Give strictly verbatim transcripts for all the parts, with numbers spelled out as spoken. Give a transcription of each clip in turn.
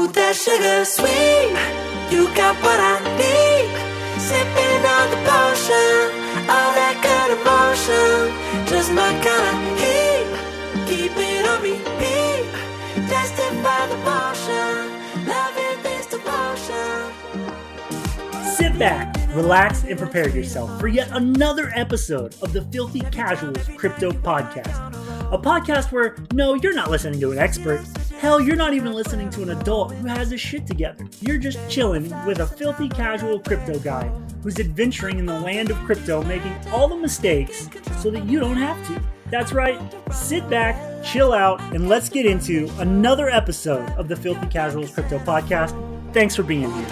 Ooh, that sugar sweet, you got what I need. Sipping on the potion, all that good emotion, just my kind of heat. Keep it on repeat, tested by the potion, loving this devotion. Sit back, relax, and prepare yourself for yet another episode of the Filthy Casuals Crypto Podcast. A podcast where, no, you're not listening to an expert. Hell, you're not even listening to an adult who has his shit together. You're just chilling with a filthy casual crypto guy who's adventuring in the land of crypto, making all the mistakes so that you don't have to. That's right. Sit back, chill out, and let's get into another episode of the Filthy Casuals Crypto Podcast. Thanks for being here.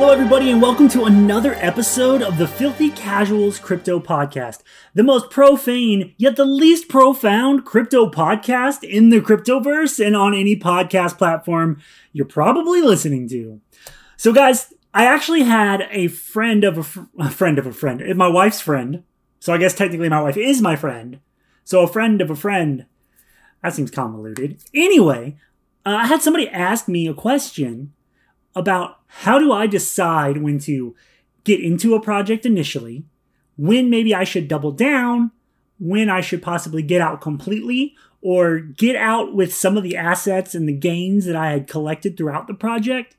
Hello everybody and welcome to another episode of the Filthy Casuals Crypto Podcast, the most profane yet the least profound crypto podcast in the cryptoverse and on any podcast platform you're probably listening to. So guys, I actually had a friend of a, fr- a friend of a friend, my wife's friend, so I guess technically my wife is my friend, so a friend of a friend, that seems convoluted. Anyway, uh, I had somebody ask me a question about how do I decide when to get into a project initially, when maybe I should double down, when I should possibly get out completely, or get out with some of the assets and the gains that I had collected throughout the project.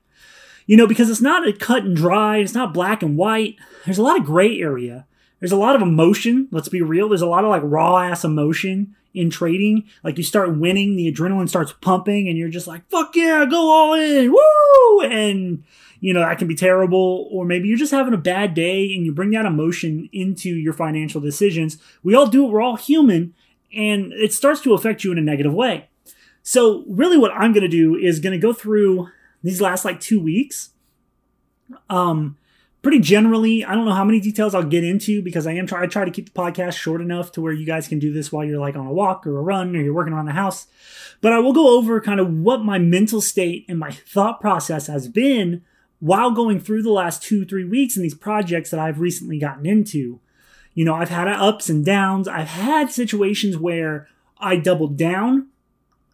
You know, because it's not a cut and dry, it's not black and white. There's a lot of gray area. There's a lot of emotion, let's be real. There's a lot of like raw ass emotion in trading. Like you start winning, the adrenaline starts pumping and you're just like, fuck yeah, go all in, woo! And you know, that can be terrible. Or maybe you're just having a bad day and you bring that emotion into your financial decisions. We all do it. We're all human and it starts to affect you in a negative way. So really what I'm going to do is going to go through these last like two weeks. Um, Pretty generally, I don't know how many details I'll get into because I am try I try to keep the podcast short enough to where you guys can do this while you're like on a walk or a run or you're working around the house. But I will go over kind of what my mental state and my thought process has been while going through the last two, three weeks in these projects that I've recently gotten into. You know, I've had ups and downs. I've had situations where I doubled down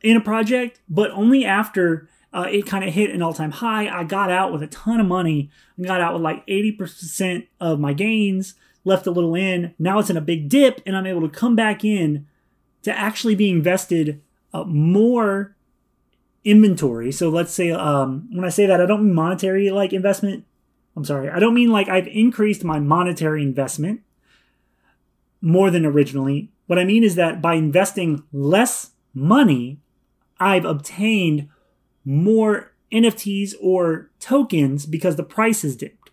in a project, but only after Uh, it kind of hit an all-time high. I got out with a ton of money. I got out with like eighty percent of my gains, left a little in. Now it's in a big dip, and I'm able to come back in to actually be invested uh, more inventory. So let's say, um, when I say that, I don't mean monetary like investment. I'm sorry. I don't mean like I've increased my monetary investment more than originally. What I mean is that by investing less money, I've obtained more N F Ts or tokens because the price has dipped.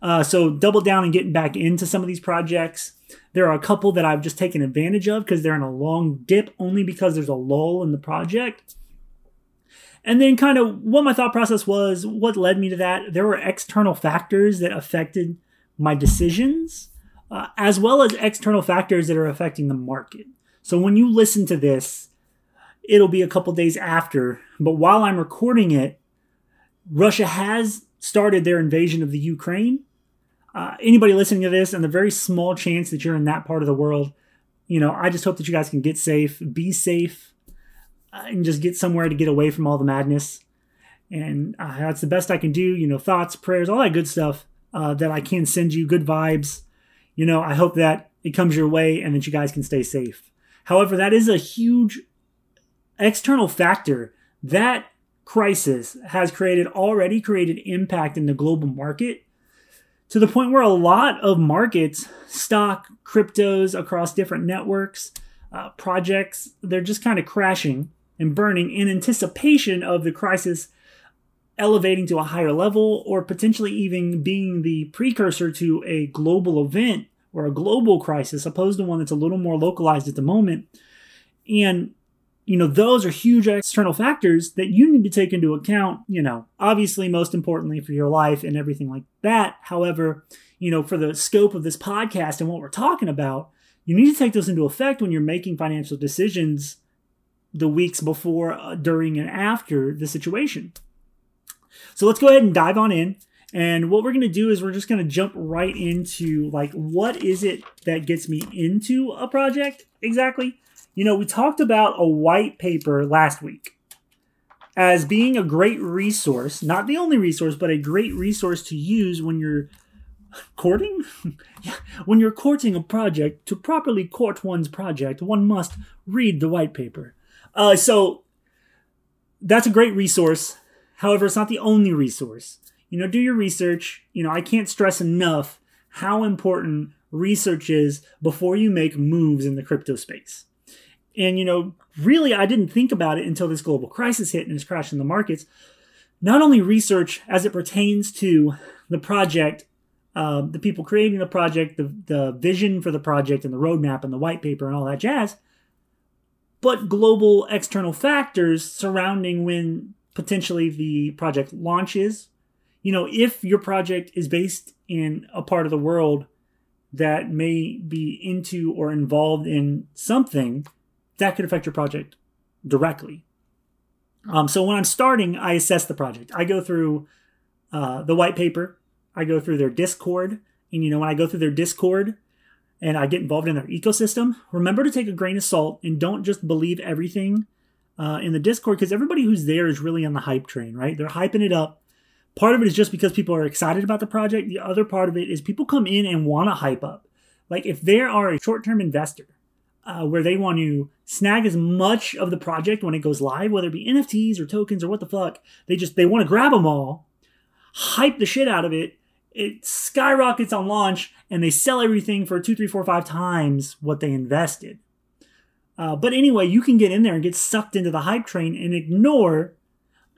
Uh, so double down and getting back into some of these projects. There are a couple that I've just taken advantage of because they're in a long dip only because there's a lull in the project. And then kind of what my thought process was, what led me to that. There were external factors that affected my decisions, uh, as well as external factors that are affecting the market. So when you listen to this, it'll be a couple days after, but while I'm recording it, Russia has started their invasion of the Ukraine. Uh, anybody listening to this and the very small chance that you're in that part of the world, you know, I just hope that you guys can get safe, be safe, uh, and just get somewhere to get away from all the madness. And uh, that's the best I can do. You know, thoughts, prayers, all that good stuff uh, that I can send you, good vibes. You know, I hope that it comes your way and that you guys can stay safe. However, that is a huge external factor. That crisis has created already created impact in the global market to the point where a lot of markets, stock, cryptos across different networks, uh, projects, they're just kind of crashing and burning in anticipation of the crisis elevating to a higher level or potentially even being the precursor to a global event or a global crisis opposed to one that's a little more localized at the moment. And you know, those are huge external factors that you need to take into account, you know, obviously most importantly for your life and everything like that. However, you know, for the scope of this podcast and what we're talking about, you need to take those into effect when you're making financial decisions the weeks before, uh, during, and after the situation. So let's go ahead and dive on in. And what we're going to do is we're just going to jump right into, like, what is it that gets me into a project exactly? You know, we talked about a white paper last week as being a great resource, not the only resource, but a great resource to use when you're courting? When you're courting a project, to properly court one's project, one must read the white paper. Uh, so that's a great resource. However, it's not the only resource. You know, do your research. You know, I can't stress enough how important research is before you make moves in the crypto space. And, you know, really, I didn't think about it until this global crisis hit and it's crashing the markets. Not only research as it pertains to the project, uh, the people creating the project, the, the vision for the project and the roadmap and the white paper and all that jazz, but global external factors surrounding when potentially the project launches. You know, if your project is based in a part of the world that may be into or involved in something, that could affect your project directly. Um, so when I'm starting, I assess the project. I go through uh, the white paper. I go through their Discord. And, you know, when I go through their Discord and I get involved in their ecosystem, remember to take a grain of salt and don't just believe everything uh, in the Discord, because everybody who's there is really on the hype train, right? They're hyping it up. Part of it is just because people are excited about the project. The other part of it is people come in and want to hype up. Like if they are a short-term investor uh, where they want to snag as much of the project when it goes live, whether it be N F Ts or tokens or what the fuck, they just, they want to grab them all, hype the shit out of it. It skyrockets on launch and they sell everything for two, three, four, five times what they invested. Uh, but anyway, you can get in there and get sucked into the hype train and ignore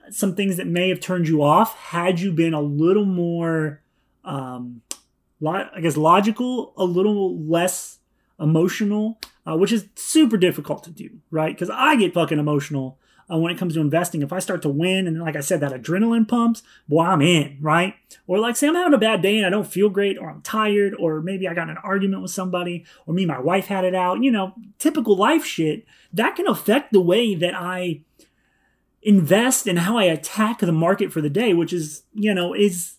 some things that may have turned you off had you been a little more, um, lo- I guess, logical, a little less emotional, uh, which is super difficult to do, right? Because I get fucking emotional uh, when it comes to investing. If I start to win, and like I said, that adrenaline pumps, well, I'm in, right? Or like, say I'm having a bad day and I don't feel great, or I'm tired, or maybe I got in an argument with somebody, or me and my wife had it out, you know, typical life shit, that can affect the way that I invest in how I attack the market for the day, which is, you know, is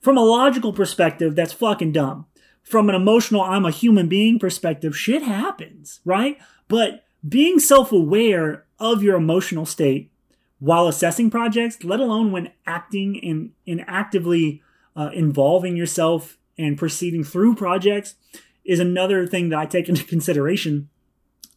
from a logical perspective, that's fucking dumb. From an emotional, I'm a human being perspective, shit happens, right? But being self-aware of your emotional state while assessing projects, let alone when acting and, and actively uh, involving yourself and proceeding through projects, is another thing that I take into consideration.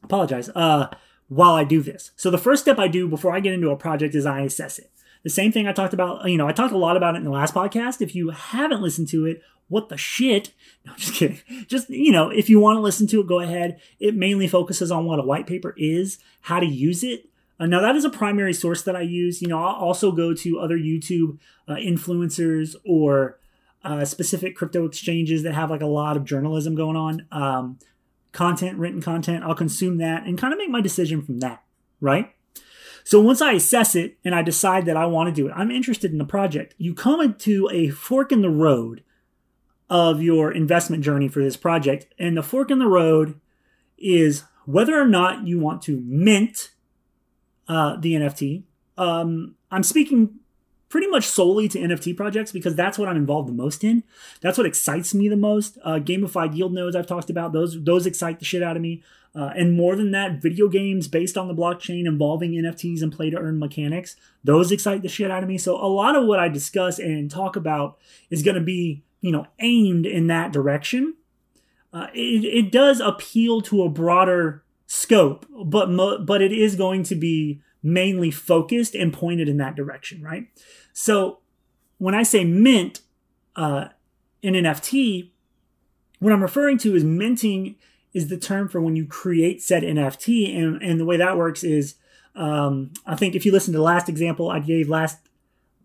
Apologize. Uh, while I do this. So the first step I do before I get into a project is I assess it. The same thing I talked about, you know, I talked a lot about it in the last podcast. If you haven't listened to it, what the shit? No, just kidding. Just, you know, if you want to listen to it, go ahead. It mainly focuses on what a white paper is, how to use it. Uh, now that is a primary source that I use. You know, I'll also go to other YouTube uh, influencers or uh, specific crypto exchanges that have like a lot of journalism going on. Um, Content, written content, I'll consume that and kind of make my decision from that, right? So once I assess it and I decide that I want to do it, I'm interested in the project. You come into a fork in the road of your investment journey for this project. And the fork in the road is whether or not you want to mint uh, the N F T. Um, I'm speaking pretty much solely to N F T projects because that's what I'm involved the most in. That's what excites me the most. Uh, gamified yield nodes I've talked about. Those those excite the shit out of me. Uh, and more than that, video games based on the blockchain involving N F Ts and play-to-earn mechanics. Those excite the shit out of me. So a lot of what I discuss and talk about is going to be, you know, aimed in that direction. Uh, it, it does appeal to a broader scope, but mo- but it is going to be mainly focused and pointed in that direction, right? So when I say mint uh, in N F T, what I'm referring to is minting is the term for when you create said N F T. And, and the way that works is, um, I think if you listen to the last example I gave last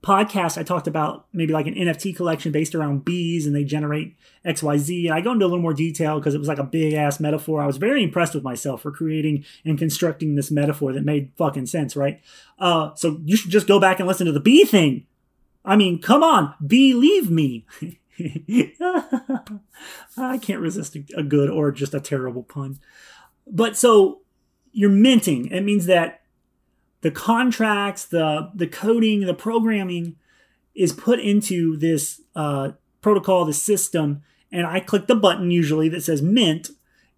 podcast, I talked about maybe like an N F T collection based around bees and they generate X Y Z. And I go into a little more detail because it was like a big ass metaphor. I was very impressed with myself for creating and constructing this metaphor that made fucking sense, right? Uh, so you should just go back and listen to the bee thing. I mean, come on, believe me. I can't resist a good or just a terrible pun. But so you're minting. It means that the contracts, the, the coding, the programming is put into this uh, protocol, this system. And I click the button usually that says mint.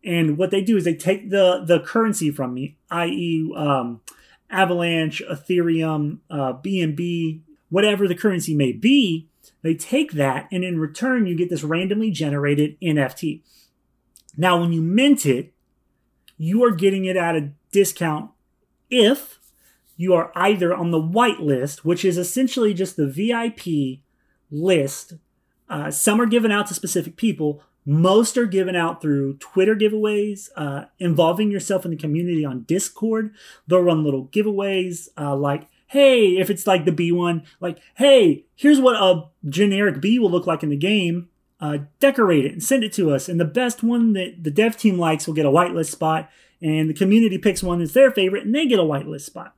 And what they do is they take the, the currency from me, that is. Um, Avalanche, Ethereum, uh, B N B, whatever the currency may be. They take that, and in return, you get this randomly generated N F T. Now, when you mint it, you are getting it at a discount if you are either on the white list, which is essentially just the V I P list. Uh, some are given out to specific people. Most are given out through Twitter giveaways, uh, involving yourself in the community on Discord. They'll run little giveaways uh, like, hey, if it's like the B one, like, hey, here's what a generic B will look like in the game. Uh, decorate it and send it to us. And the best one that the dev team likes will get a whitelist spot. And the community picks one that's their favorite and they get a whitelist spot.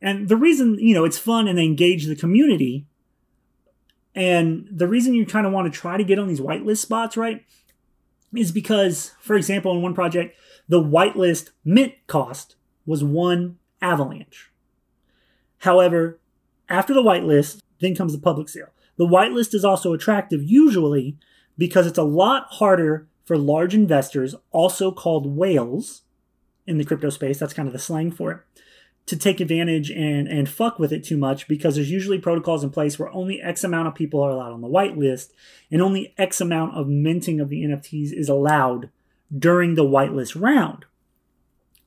And the reason, you know, it's fun and they engage the community. And the reason you kind of want to try to get on these whitelist spots, right, is because, for example, in one project, the whitelist mint cost was one Avalanche. However, after the whitelist, then comes the public sale. The whitelist is also attractive usually because it's a lot harder for large investors, also called whales in the crypto space, that's kind of the slang for it, to take advantage and, and fuck with it too much, because there's usually protocols in place where only X amount of people are allowed on the whitelist and only X amount of minting of the N F Ts is allowed during the whitelist round.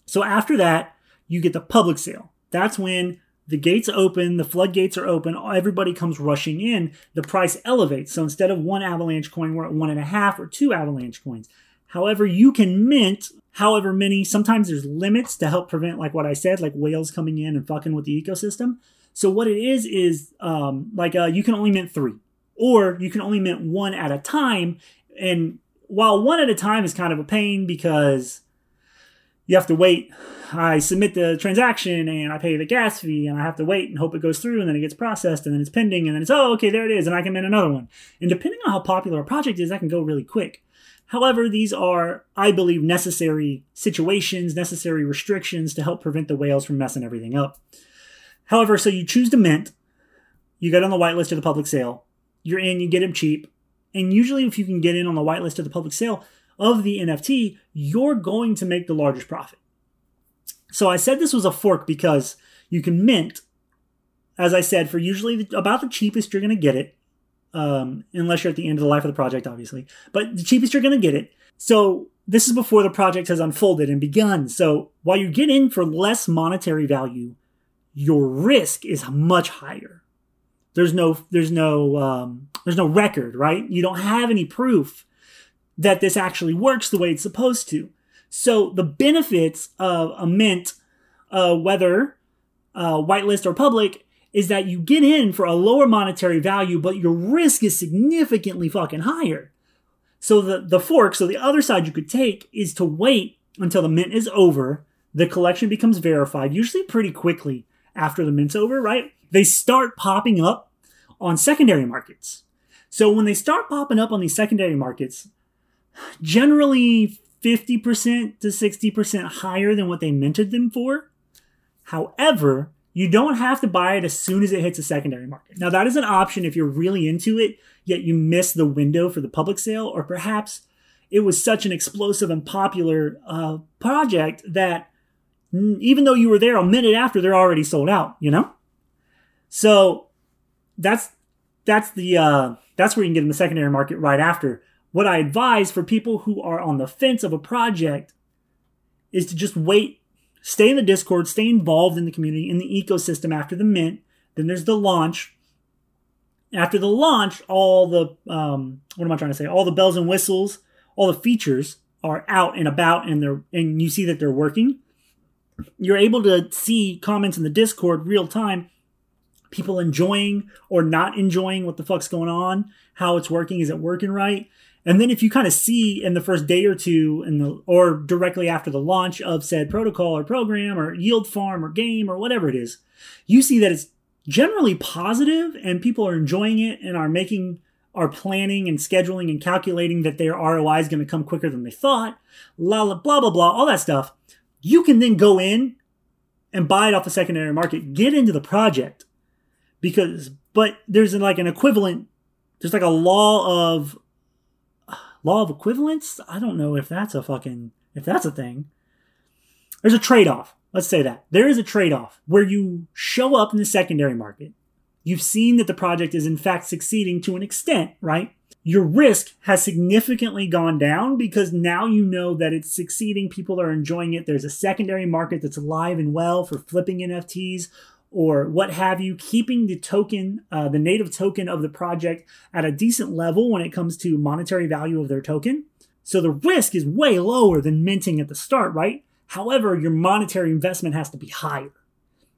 So after that, you get the public sale. That's when the gates open, the floodgates are open, everybody comes rushing in, the price elevates. So instead of one Avalanche coin, we're at one and a half or two Avalanche coins. However, you can mint however many. Sometimes there's limits to help prevent, like what I said, like whales coming in and fucking with the ecosystem. So what it is is um, like uh, you can only mint three, or you can only mint one at a time. And while one at a time is kind of a pain because you have to wait. I submit the transaction and I pay the gas fee and I have to wait and hope it goes through and then it gets processed and then it's pending and then it's, oh, okay, there it is. And I can mint another one. And depending on how popular a project is, that can go really quick. However, these are, I believe, necessary situations, necessary restrictions to help prevent the whales from messing everything up. However, so you choose to mint, you get on the whitelist or the public sale, you're in, you get them cheap. And usually if you can get in on the whitelist or the public sale of the N F T, you're going to make the largest profit. So I said this was a fork because you can mint, as I said, for usually about the cheapest you're going to get it. Um, unless you're at the end of the life of the project, obviously. But the cheapest you're going to get it. So this is before the project has unfolded and begun. So while you get in for less monetary value, your risk is much higher. There's no, there's no, um, there's no record, right? You don't have any proof that this actually works the way it's supposed to. So the benefits of a mint, uh, whether uh, whitelist or public, is that you get in for a lower monetary value, but your risk is significantly fucking higher. So the, the fork, so the other side you could take is to wait until the mint is over, the collection becomes verified, usually pretty quickly after the mint's over, right? They start popping up on secondary markets. So when they start popping up on these secondary markets, generally fifty percent to sixty percent higher than what they minted them for. However, you don't have to buy it as soon as it hits a secondary market. Now, that is an option if you're really into it, yet you miss the window for the public sale, or perhaps it was such an explosive and popular uh, project that even though you were there a minute after, they're already sold out, you know? So that's that's the uh, that's where you can get in the secondary market right after. What I advise for people who are on the fence of a project is to just wait. Stay in the Discord, stay involved in the community, in the ecosystem after the mint. Then there's the launch. After the launch, all the, um, what am I trying to say? All the bells and whistles, all the features are out and about, and they're, and you see that they're working. You're able to see comments in the Discord real time, people enjoying or not enjoying what the fuck's going on, how it's working, is it working right? And then if you kind of see in the first day or two in the, or directly after the launch of said protocol or program or yield farm or game or whatever it is, you see that it's generally positive and people are enjoying it and are making, are planning and scheduling and calculating that their R O I is going to come quicker than they thought, blah, blah, blah, blah, blah, all that stuff. You can then go in and buy it off the secondary market, get into the project. Because, but there's an, like an equivalent, there's like a law of, law of equivalence? I don't know if that's a fucking, if that's a thing. There's a trade-off. Let's say that. There is a trade-off where you show up in the secondary market. You've seen that the project is in fact succeeding to an extent, right? Your risk has significantly gone down because now you know that it's succeeding. People are enjoying it. There's a secondary market that's alive and well for flipping N F Ts or what have you, keeping the token, uh, the native token of the project at a decent level when it comes to monetary value of their token. So the risk is way lower than minting at the start, right? However, your monetary investment has to be higher.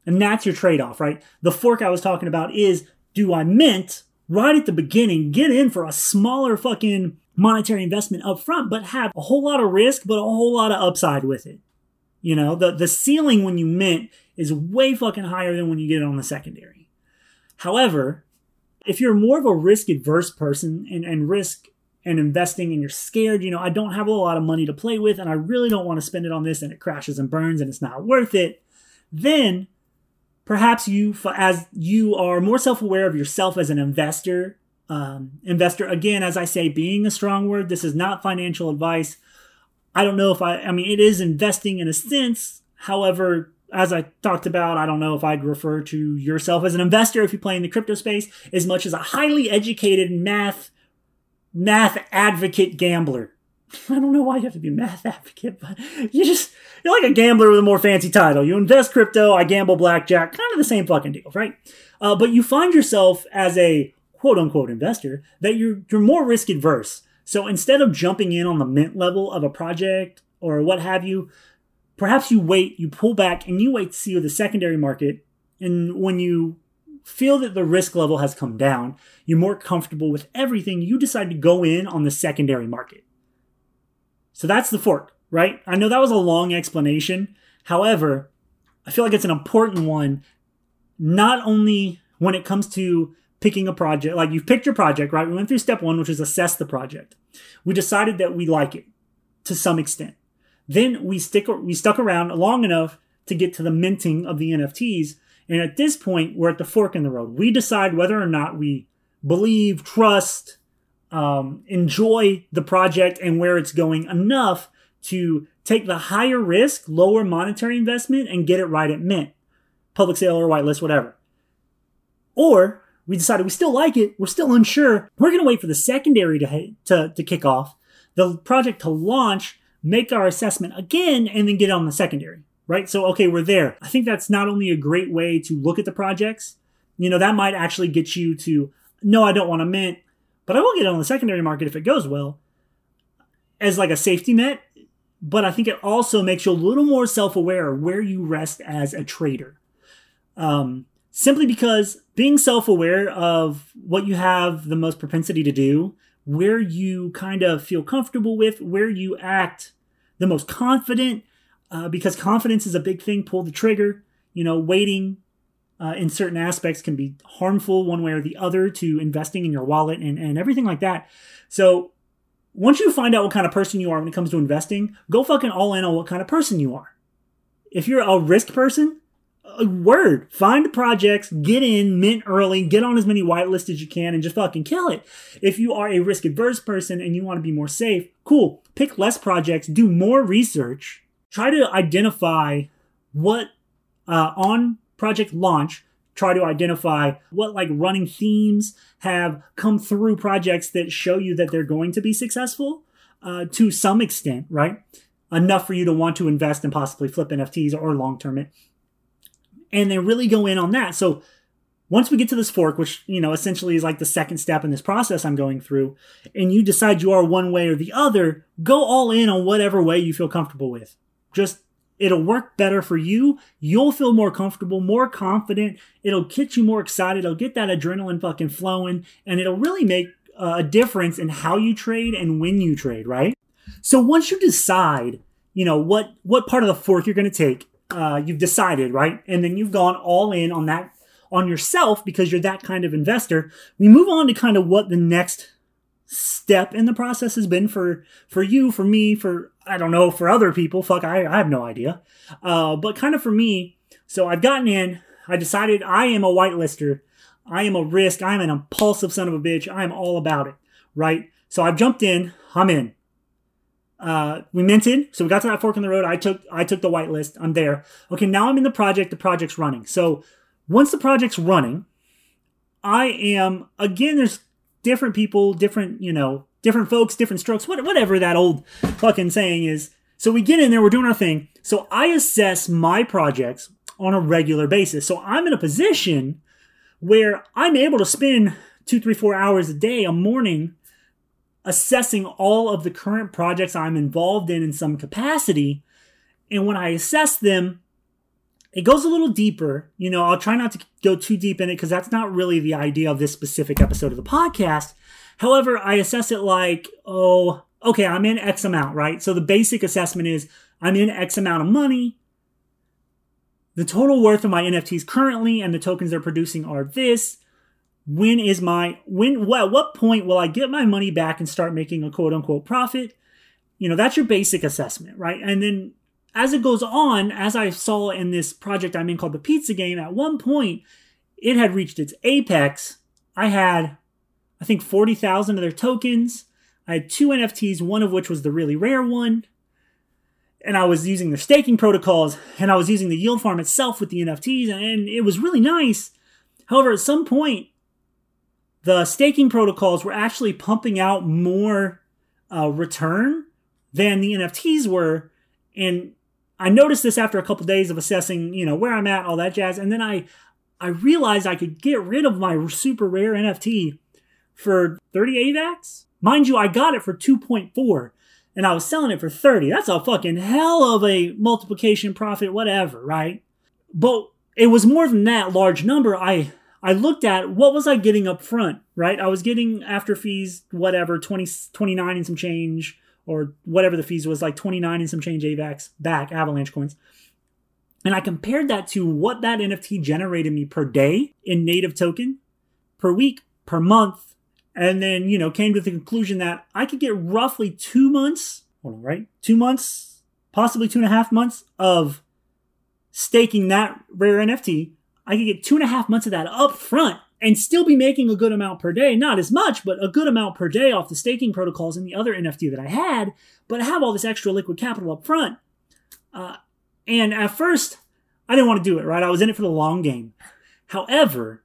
And that's your trade-off, right? The fork I was talking about is, do I mint right at the beginning, get in for a smaller fucking monetary investment up front, but have a whole lot of risk, but a whole lot of upside with it? You know, the, the ceiling when you mint is way fucking higher than when you get it on the secondary. However, if you're more of a risk-adverse person and, and risk... and investing and you're scared, you know, I don't have a lot of money to play with and I really don't want to spend it on this and it crashes and burns and it's not worth it, then perhaps you, as you are more self-aware of yourself as an investor, um, investor, again, as I say, being a strong word, this is not financial advice. I don't know if I, I mean, it is investing in a sense. However, as I talked about, I don't know if I'd refer to yourself as an investor if you play in the crypto space as much as a highly educated math math advocate gambler. I don't know why you have to be a math advocate, but you just, you're like a gambler with a more fancy title. You invest crypto, I gamble blackjack, kind of the same fucking deal, right? Uh, but you find yourself as a quote unquote investor that you're, you're more risk adverse. So instead of jumping in on the mint level of a project or what have you, perhaps you wait, you pull back and you wait to see the secondary market. And when you feel that the risk level has come down, you're more comfortable with everything, you decide to go in on the secondary market. So that's the fork, right? I know that was a long explanation. However, I feel like it's an important one, not only when it comes to picking a project, like you've picked your project, right? We went through step one, which is assess the project. We decided that we like it to some extent. Then we stick, we stuck around long enough to get to the minting of the N F Ts. And at this point, we're at the fork in the road. We decide whether or not we believe, trust, um, enjoy the project and where it's going enough to take the higher risk, lower monetary investment and get it right at mint, public sale or whitelist, whatever. Or we decided we still like it. We're still unsure. We're going to wait for the secondary to, to, to kick off, the project to launch, make our assessment again, and then get on the secondary. Right? So, okay, we're there. I think that's not only a great way to look at the projects, you know, that might actually get you to, no, I don't want to mint, but I will get it on the secondary market if it goes well, as like a safety net. But I think it also makes you a little more self-aware of where you rest as a trader. Um, simply because being self-aware of what you have the most propensity to do, where you kind of feel comfortable with, where you act the most confident, Uh, because confidence is a big thing. Pull the trigger. You know, waiting uh, in certain aspects can be harmful one way or the other to investing in your wallet and, and everything like that. So once you find out what kind of person you are when it comes to investing, go fucking all in on what kind of person you are. If you're a risk person, a word, find projects, get in, mint early, get on as many whitelists as you can and just fucking kill it. If you are a risk adverse person and you want to be more safe, cool, pick less projects, do more research. Try to identify what, uh, on project launch, try to identify what like running themes have come through projects that show you that they're going to be successful, uh, to some extent, right? Enough for you to want to invest and possibly flip N F Ts or long-term it. And they really go in on that. So once we get to this fork, which, you know, essentially is like the second step in this process I'm going through, and you decide you are one way or the other, go all in on whatever way you feel comfortable with. Just, it'll work better for you. You'll feel more comfortable, more confident. It'll get you more excited. It'll get that adrenaline fucking flowing. And it'll really make a difference in how you trade and when you trade, right? So once you decide, you know, what, what part of the fork you're going to take, uh, you've decided, right? And then you've gone all in on that, on yourself because you're that kind of investor. We move on to kind of what the next step in the process has been for, for you, for me, for, I don't know, for other people. Fuck, I, I have no idea. Uh, but kind of for me, So I've gotten in. I decided I am a whitelister. I am a risk. I am an impulsive son of a bitch. I am all about it, right? So I've jumped in. I'm in. Uh, we minted. So we got to that fork in the road. I took I took the whitelist. I'm there. Okay, now I'm in the project. The project's running. So once the project's running, I am, again, there's different people, different, you know, different folks, different strokes, whatever that old fucking saying is. So we get in there. We're doing our thing. So I assess my projects on a regular basis. So I'm in a position where I'm able to spend two, three, four hours a day, a morning, assessing all of the current projects I'm involved in in some capacity. And when I assess them, it goes a little deeper. You know, I'll try not to go too deep in it because that's not really the idea of this specific episode of the podcast. However, I assess it like, oh, okay, I'm in X amount, right? So the basic assessment is I'm in X amount of money. The total worth of my N F Ts currently and the tokens they're producing are this. When is my, when, well, at what point will I get my money back and start making a quote unquote profit? You know, that's your basic assessment, right? And then as it goes on, as I saw in this project I'm in called the Pizza Game, at one point it had reached its apex. I had, I think, forty thousand of their tokens. I had two N F Ts, one of which was the really rare one. And I was using their staking protocols, and I was using the yield farm itself with the N F Ts, and it was really nice. However, at some point, the staking protocols were actually pumping out more uh, return than the N F Ts were. And I noticed this after a couple of days of assessing, you know, where I'm at, all that jazz. And then I, I realized I could get rid of my super rare N F T for thirty A VAX. Mind you, I got it for two point four. And I was selling it for thirty. That's a fucking hell of a multiplication profit, whatever, right? But it was more than that large number. I I looked at what was I getting up front, right? I was getting after fees, whatever, twenty, twenty-nine and some change, or whatever the fees was, like twenty-nine and some change A VAX back, Avalanche coins. And I compared that to what that N F T generated me per day in native token, per week, per month. And then, you know, came to the conclusion that I could get roughly two months, hold on, right? Two months, possibly two and a half months of staking that rare N F T. I could get two and a half months of that up front and still be making a good amount per day. Not as much, but a good amount per day off the staking protocols and the other N F T that I had. But I have all this extra liquid capital up front. Uh, and at first, I didn't want to do it, right? I was in it for the long game. However,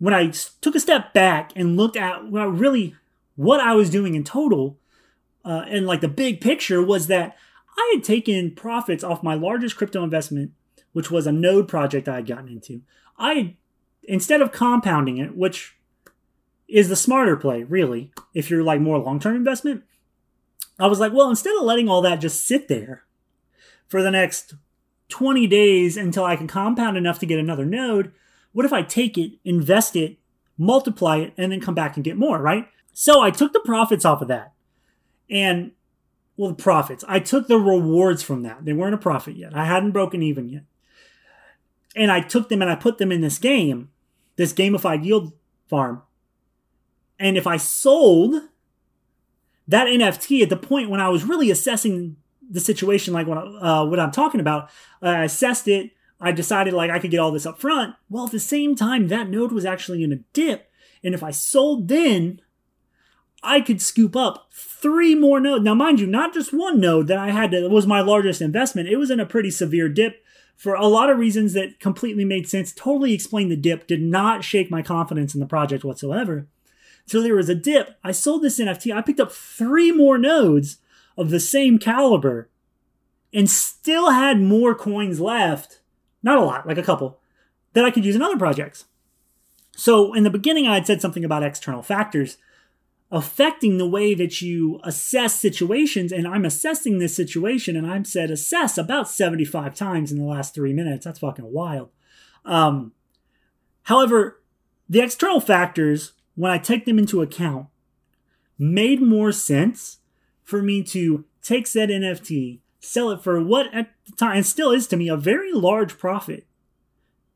when I took a step back and looked at what really what I was doing in total, uh, and like the big picture was that I had taken profits off my largest crypto investment, which was a node project I had gotten into. I, instead of compounding it, which is the smarter play, really, if you're like more long-term investment, I was like, well, instead of letting all that just sit there for the next twenty days until I can compound enough to get another node, what if I take it, invest it, multiply it, and then come back and get more, right? So I took the profits off of that. And, well, the profits. I took the rewards from that. They weren't a profit yet. I hadn't broken even yet. And I took them and I put them in this game, this gamified yield farm. And if I sold that N F T at the point when I was really assessing the situation, like what, I, uh, what I'm talking about, I assessed it. I decided like I could get all this up front. Well, at the same time, that node was actually in a dip. And if I sold then, I could scoop up three more nodes. Now, mind you, not just one node that I had that was my largest investment. It was in a pretty severe dip for a lot of reasons that completely made sense, totally explained the dip, did not shake my confidence in the project whatsoever. So there was a dip. I sold this N F T. I picked up three more nodes of the same caliber and still had more coins left. Not a lot, like a couple, that I could use in other projects. So in the beginning, I had said something about external factors affecting the way that you assess situations. And I'm assessing this situation, and I've said assess about seventy-five times in the last three minutes. That's fucking wild. Um, however, the external factors, when I take them into account, made more sense for me to take said N F T, sell it for what at the time, and still is to me, a very large profit.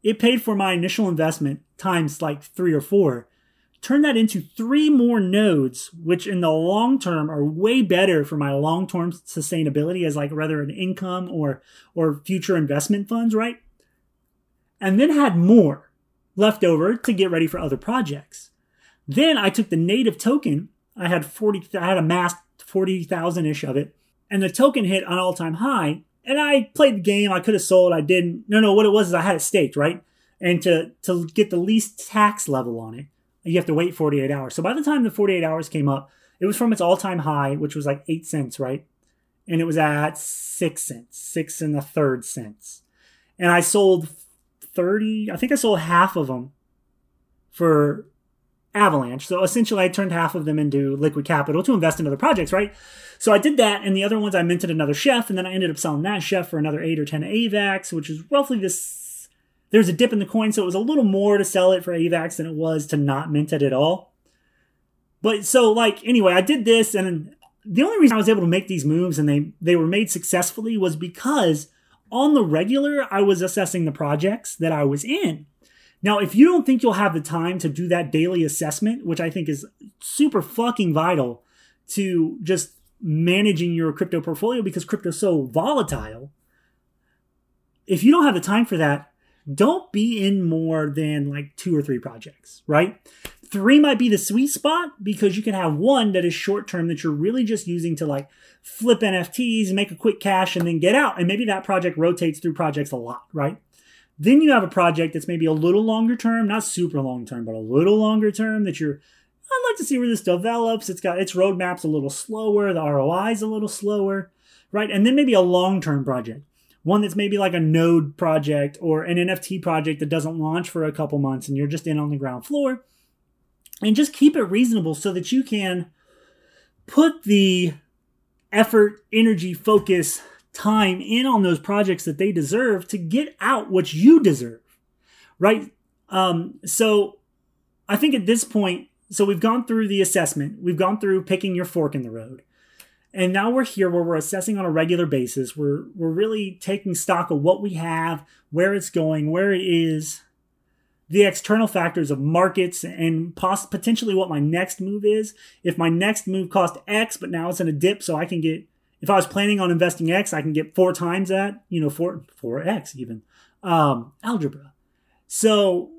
It paid for my initial investment times like three or four. Turn that into three more nodes, which in the long term are way better for my long-term sustainability as like rather an income or or future investment funds, right? and then had more left over to get ready for other projects. Then I took the native token. I had forty, I had amassed forty thousand-ish of it, and the token hit an all-time high. And I played the game. I could have sold. I didn't. No, no. What it was is I had it staked, right? And to to get the least tax level on it, you have to wait forty-eight hours. So by the time the forty-eight hours came up, it was from its all-time high, which was like eight cents, right? And it was at six cents, six and a third cents. And I sold thirty. I think I sold half of them for Avalanche. So essentially I turned half of them into liquid capital to invest in other projects, right? So I did that, and the other ones I minted another chef, and then I ended up selling that chef for another eight or ten A VAX, which is roughly this. There's a dip in the coin, so it was a little more to sell it for A VAX than it was to not mint it at all. But so like, anyway, I did this, and the only reason I was able to make these moves and they, they were made successfully was because on the regular, I was assessing the projects that I was in. Now, if you don't think you'll have the time to do that daily assessment, which I think is super fucking vital to just managing your crypto portfolio because crypto is so volatile, if you don't have the time for that, don't be in more than like two or three projects, right? Three might be the sweet spot because you can have one that is short-term that you're really just using to like flip N F Ts, make a quick cash, and then get out. And maybe that project rotates through projects a lot, right? Then you have a project that's maybe a little longer term, not super long term, but a little longer term that you're, I'd like to see where this develops. It's got its roadmap's a little slower. The R O I's a little slower, right? And then maybe a long-term project, one that's maybe like a node project or an N F T project that doesn't launch for a couple months and you're just in on the ground floor. And just keep it reasonable so that you can put the effort, energy, focus, time in on those projects that they deserve to get out what you deserve, right? Um, so I think at this point, so we've gone through the assessment, we've gone through picking your fork in the road. And now we're here where we're assessing on a regular basis. We're, we're really taking stock of what we have, where it's going, where it is, the external factors of markets, and poss- potentially what my next move is. If my next move cost X, but now it's in a dip, so I can get, if I was planning on investing X, I can get four times that, you know, four, four X even, um, algebra. So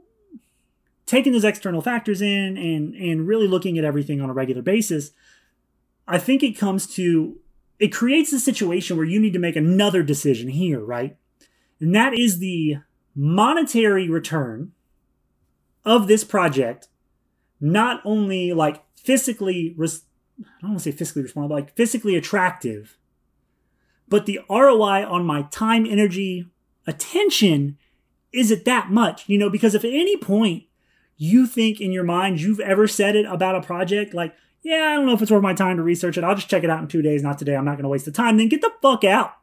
taking those external factors in and, and really looking at everything on a regular basis, I think it comes to, it creates a situation where you need to make another decision here, right? And that is the monetary return of this project, not only like physically res- I don't want to say fiscally responsible, like physically attractive, but the R O I on my time, energy, attention, is it that much? You know, because if at any point you think in your mind you've ever said it about a project, like, yeah, I don't know if it's worth my time to research it. I'll just check it out in two days, not today. I'm not going to waste the time. Then get the fuck out.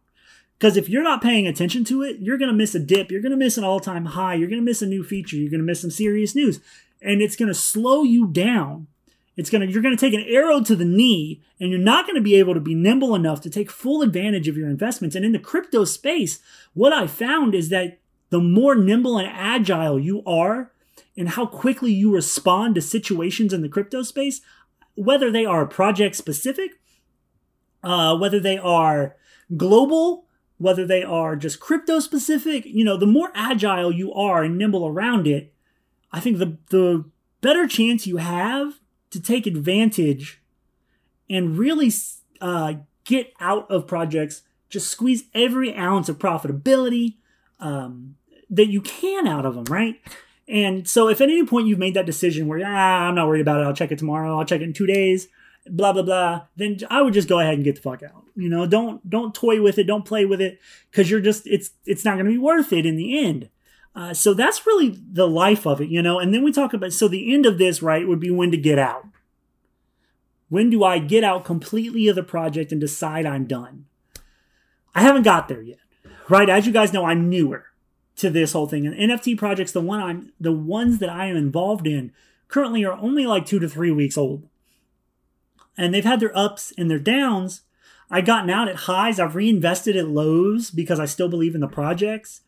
Because if you're not paying attention to it, you're going to miss a dip. You're going to miss an all-time high. You're going to miss a new feature. You're going to miss some serious news. And it's going to slow you down. It's gonna, you're gonna take an arrow to the knee, and you're not gonna be able to be nimble enough to take full advantage of your investments. And in the crypto space, what I found is that the more nimble and agile you are and how quickly you respond to situations in the crypto space, whether they are project specific, uh, whether they are global, whether they are just crypto specific, you know, the more agile you are and nimble around it, I think the, the better chance you have to take advantage and really uh, get out of projects, just squeeze every ounce of profitability um, that you can out of them, right? And so if at any point you've made that decision where, ah, I'm not worried about it, I'll check it tomorrow, I'll check it in two days, blah, blah, blah, then I would just go ahead and get the fuck out. You know, don't don't toy with it, don't play with it, because you're just, it's it's not going to be worth it in the end. Uh, so that's really the life of it, you know? And then we talk about, so the end of this, right, would be when to get out. When do I get out completely of the project and decide I'm done? I haven't got there yet, right? As you guys know, I'm newer to this whole thing. And N F T projects, the one I'm, the ones that I am involved in currently are only like two to three weeks old. And they've had their ups and their downs. I've gotten out at highs. I've reinvested at lows because I still believe in the projects.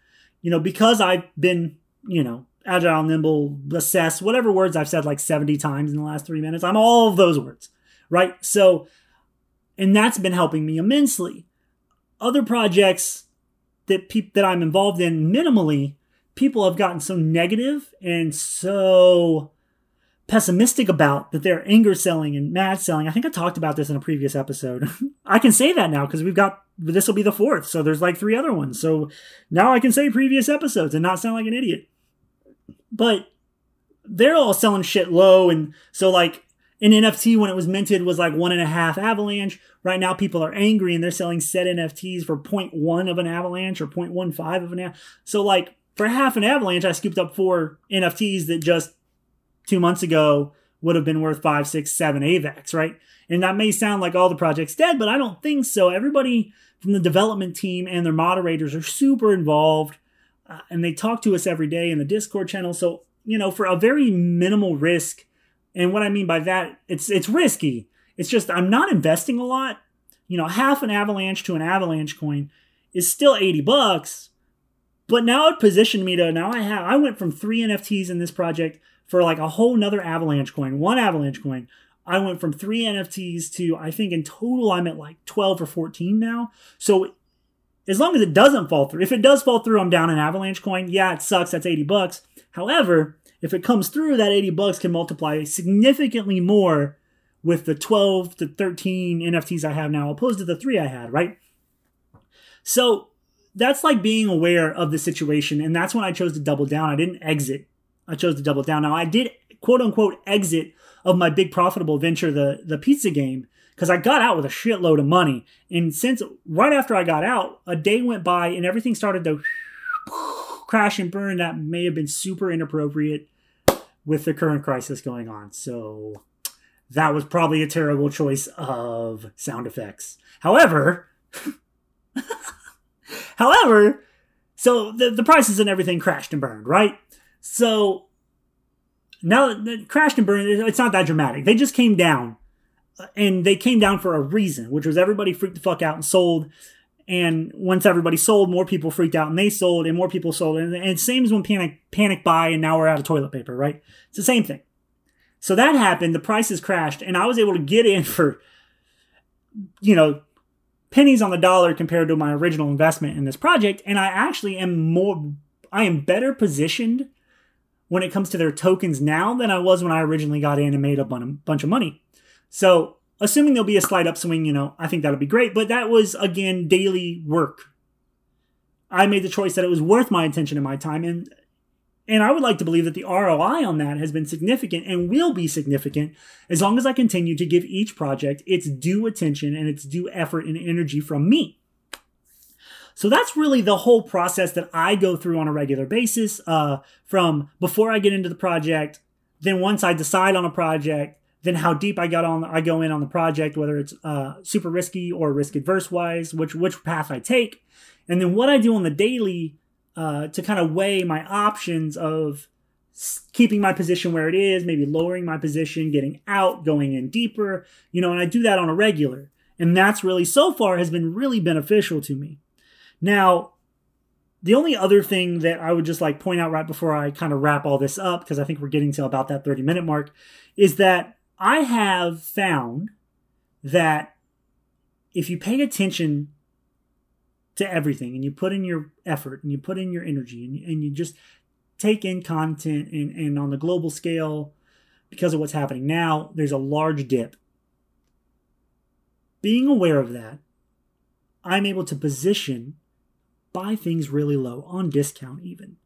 You know, because I've been, you know, agile, nimble, assess, whatever words I've said like seventy times in the last three minutes. I'm all of those words, right? So, and that's been helping me immensely. Other projects that pe- that I'm involved in minimally, people have gotten so negative and so pessimistic about, that they're anger selling and mad selling. I think I talked about this in a previous episode. I can say that now because we've got, this will be the fourth. So there's like three other ones. So now I can say previous episodes and not sound like an idiot. But they're all selling shit low. And so like an N F T when it was minted was like one and a half Avalanche. Right now people are angry and they're selling said N F Ts for zero point one of an Avalanche or zero point one five of an Avalanche. So like for half an Avalanche, I scooped up four N F Ts that just two months ago would have been worth five, six, seven A VAX, right? And that may sound like all the project's dead, but I don't think so. Everybody from the development team and their moderators are super involved, uh, and they talk to us every day in the Discord channel. So, you know, for a very minimal risk, and what I mean by that, it's it's risky. It's just I'm not investing a lot. You know, half an Avalanche to an Avalanche coin is still eighty bucks, but now it positioned me to, now I have, I went from three N F Ts in this project for like a whole nother Avalanche coin, one Avalanche coin. I went from three N F Ts to, I think in total, I'm at like twelve or fourteen now. So as long as it doesn't fall through, if it does fall through, I'm down an Avalanche coin. Yeah, it sucks. That's eighty bucks. However, if it comes through, that eighty bucks can multiply significantly more with the twelve to thirteen N F Ts I have now, opposed to the three I had, right? So that's like being aware of the situation. And that's when I chose to double down. I didn't exit. I chose to double down. Now, I did, quote unquote, exit of my big profitable venture, the, the pizza game, because I got out with a shitload of money. And since right after I got out, a day went by and everything started to crash and burn. That may have been super inappropriate with the current crisis going on. So that was probably a terrible choice of sound effects. However, however, so the, the prices and everything crashed and burned, right? So now that crashed and burned, it's not that dramatic. They just came down, and they came down for a reason, which was everybody freaked the fuck out and sold. And once everybody sold, more people freaked out and they sold, and more people sold. And it's the same as when panic, panic buy, and now we're out of toilet paper, right? It's the same thing. So that happened. The prices crashed, and I was able to get in for, you know, pennies on the dollar compared to my original investment in this project. And I actually am more, I am better positioned when it comes to their tokens now than I was when I originally got in and made a bunch of money. So assuming there'll be a slight upswing, you know, I think that'll be great. But that was, again, daily work. I made the choice that it was worth my attention and my time. And and I would like to believe that the R O I on that has been significant and will be significant as long as I continue to give each project its due attention and its due effort and energy from me. So that's really the whole process that I go through on a regular basis, uh, from before I get into the project, then once I decide on a project, then how deep I got on, I go in on the project, whether it's uh, super risky or risk adverse wise, which which path I take, and then what I do on the daily uh, to kind of weigh my options of keeping my position where it is, maybe lowering my position, getting out, going in deeper, you know, and I do that on a regular, and that's really so far has been really beneficial to me. Now, the only other thing that I would just like point out right before I kind of wrap all this up, because I think we're getting to about that thirty minute mark, is that I have found that if you pay attention to everything and you put in your effort and you put in your energy and, and you just take in content and, and on the global scale, because of what's happening now, there's a large dip. Being aware of that, I'm able to position, buy things really low, on discount even.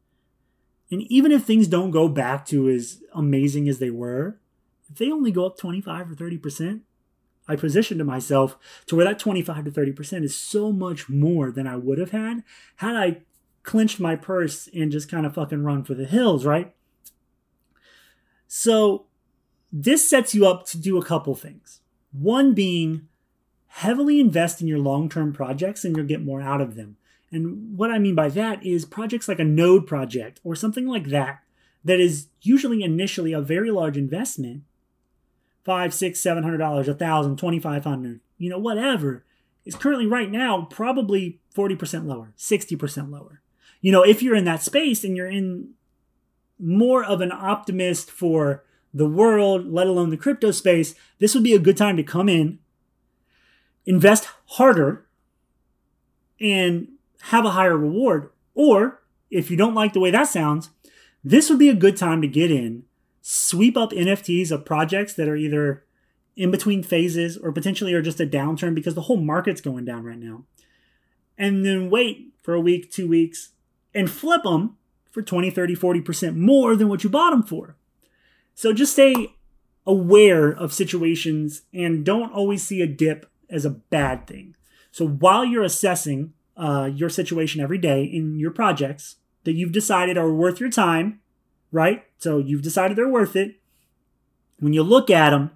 And even if things don't go back to as amazing as they were, if they only go up twenty-five or thirty percent, I positioned myself to where that twenty-five to thirty percent is so much more than I would have had, had I clenched my purse and just kind of fucking run for the hills, right? So this sets you up to do a couple things. One being, heavily invest in your long-term projects and you'll get more out of them. And what I mean by that is projects like a node project or something like that, that is usually initially a very large investment, five, six, seven hundred dollars, a thousand, twenty-five hundred, you know, whatever, is currently right now probably forty percent lower, sixty percent lower. You know, if you're in that space and you're in more of an optimist for the world, let alone the crypto space, this would be a good time to come in, invest harder, and have a higher reward. Or if you don't like the way that sounds, this would be a good time to get in, sweep up N F Ts of projects that are either in between phases or potentially are just a downturn because the whole market's going down right now. And then wait for a week, two weeks, and flip them for twenty, thirty, forty percent more than what you bought them for. So just stay aware of situations and don't always see a dip as a bad thing. So while you're assessing uh, your situation every day in your projects that you've decided are worth your time, right? So you've decided they're worth it. When you look at them,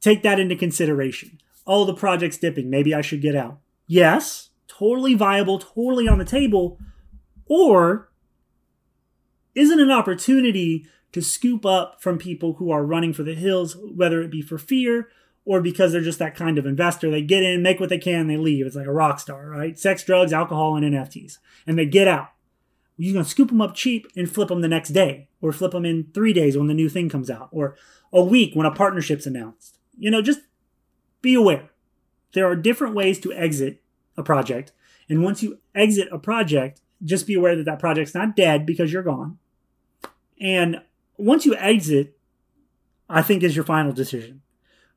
take that into consideration. Oh, the project's dipping. Maybe I should get out. Yes, totally viable, totally on the table. Or is it an opportunity to scoop up from people who are running for the hills, whether it be for fear or because they're just that kind of investor? They get in, make what they can, they leave. It's like a rock star, right? Sex, drugs, alcohol, and N F Ts. And they get out. You're going to scoop them up cheap and flip them the next day, or flip them in three days when the new thing comes out, or a week when a partnership's announced. You know, just be aware. There are different ways to exit a project. And once you exit a project, just be aware that that project's not dead because you're gone. And once you exit, I think is your final decision.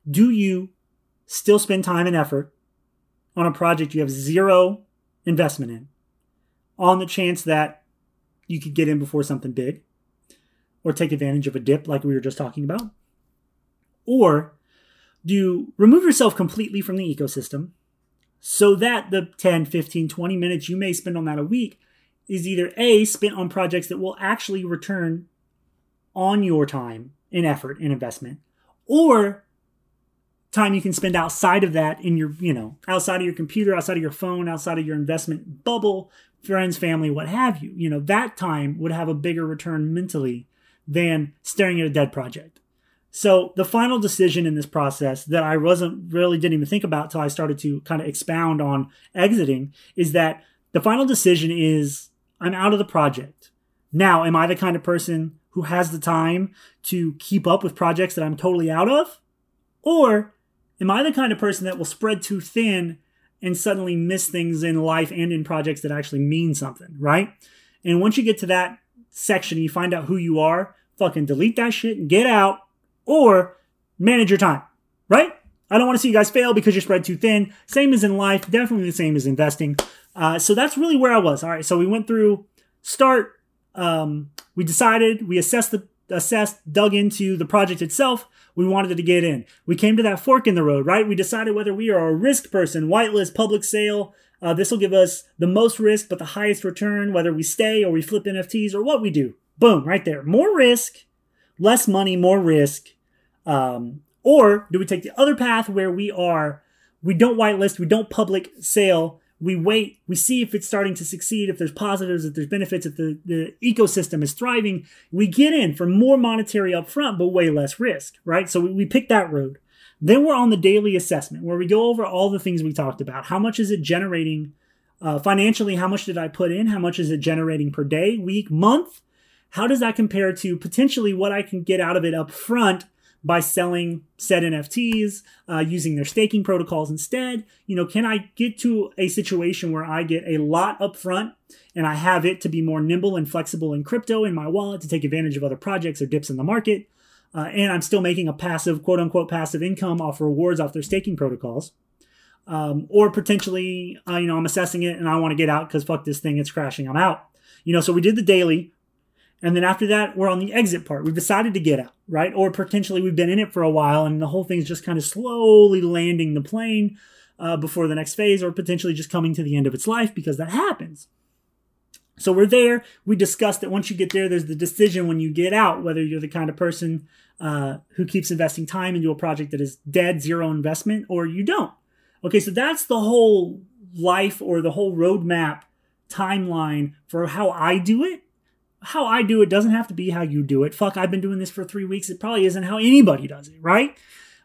Do you still spend time and effort on a project you have zero investment in, on the chance that you could get in before something big, or take advantage of a dip like we were just talking about? Or do you remove yourself completely from the ecosystem so that the ten, fifteen, twenty minutes you may spend on that a week is either A, spent on projects that will actually return on your time and effort and investment, or time you can spend outside of that in your, you know, outside of your computer, outside of your phone, outside of your investment bubble, friends, family, what have you. You know, that time would have a bigger return mentally than staring at a dead project. So the final decision in this process that I wasn't really didn't even think about till I started to kind of expound on exiting is that the final decision is I'm out of the project. Now, am I the kind of person who has the time to keep up with projects that I'm totally out of? Or am I the kind of person that will spread too thin and suddenly miss things in life and in projects that actually mean something, right? And once you get to that section, you find out who you are, fucking delete that shit and get out, or manage your time, right? I don't want to see you guys fail because you're spread too thin. Same as in life, definitely the same as investing. Uh, so that's really where I was. All right, so we went through start, um, we decided, we assessed the assessed, dug into the project itself. We wanted to get in. We came to that fork in the road, right? We decided whether we are a risk person, whitelist, public sale. Uh, this will give us the most risk, but the highest return, whether we stay or we flip N F Ts or what we do. Boom, right there. More risk, less money, more risk. Um, or do we take the other path where we are, we don't whitelist, we don't public sale. We wait, we see if it's starting to succeed, if there's positives, if there's benefits, if the, the ecosystem is thriving. We get in for more monetary upfront, but way less risk, right? So we, we pick that road. Then we're on the daily assessment where we go over all the things we talked about. How much is it generating uh, financially? How much did I put in? How much is it generating per day, week, month? How does that compare to potentially what I can get out of it upfront by selling said N F Ts, uh, using their staking protocols instead? You know, can I get to a situation where I get a lot up front and I have it to be more nimble and flexible in crypto in my wallet to take advantage of other projects or dips in the market? Uh, and I'm still making a passive, quote unquote, passive income off rewards off their staking protocols. Um, or potentially, uh, you know, I'm assessing it and I want to get out because fuck this thing, it's crashing, I'm out. You know, so we did the daily. And then after that, we're on the exit part. We've decided to get out, right? Or potentially we've been in it for a while and the whole thing's just kind of slowly landing the plane uh, before the next phase, or potentially just coming to the end of its life because that happens. So we're there. We discussed that once you get there, there's the decision when you get out, whether you're the kind of person uh, who keeps investing time into a project that is dead, zero investment, or you don't. Okay, so that's the whole life or the whole roadmap timeline for how I do it. How I do it doesn't have to be how you do it. Fuck, I've been doing this for three weeks. It probably isn't how anybody does it, right?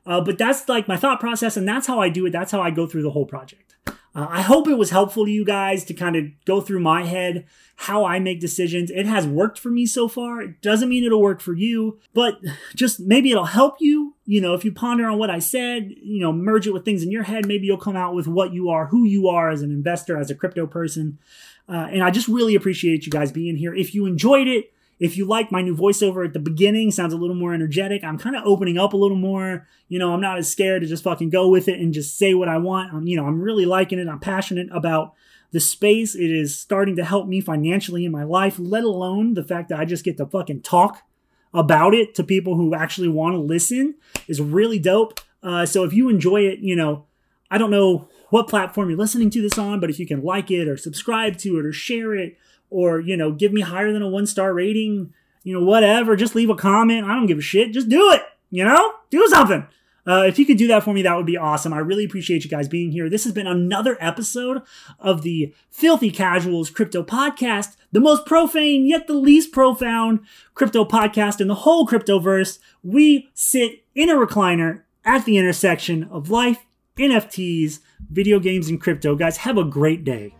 Uh, but that's like my thought process, and that's how I do it. That's how I go through the whole project. Uh, I hope it was helpful to you guys to kind of go through my head, how I make decisions. It has worked for me so far. It doesn't mean it'll work for you, but just maybe it'll help you. You know, if you ponder on what I said, you know, merge it with things in your head, maybe you'll come out with what you are, who you are as an investor, as a crypto person. Uh, and I just really appreciate you guys being here. If you enjoyed it, if you like my new voiceover at the beginning, sounds a little more energetic. I'm kind of opening up a little more. You know, I'm not as scared to just fucking go with it and just say what I want. I'm, you know, I'm really liking it. I'm passionate about the space. It is starting to help me financially in my life, let alone the fact that I just get to fucking talk about it to people who actually want to listen is really dope. Uh, so if you enjoy it, you know, I don't know what platform you're listening to this on, but if you can like it or subscribe to it or share it or, you know, give me higher than a one-star rating, you know, whatever, just leave a comment. I don't give a shit. Just do it, you know, do something. Uh, if you could do that for me, that would be awesome. I really appreciate you guys being here. This has been another episode of the Filthy Casuals Crypto Podcast, the most profane yet the least profound crypto podcast in the whole cryptoverse. We sit in a recliner at the intersection of life, N F Ts, video games, and crypto. Guys, have a great day.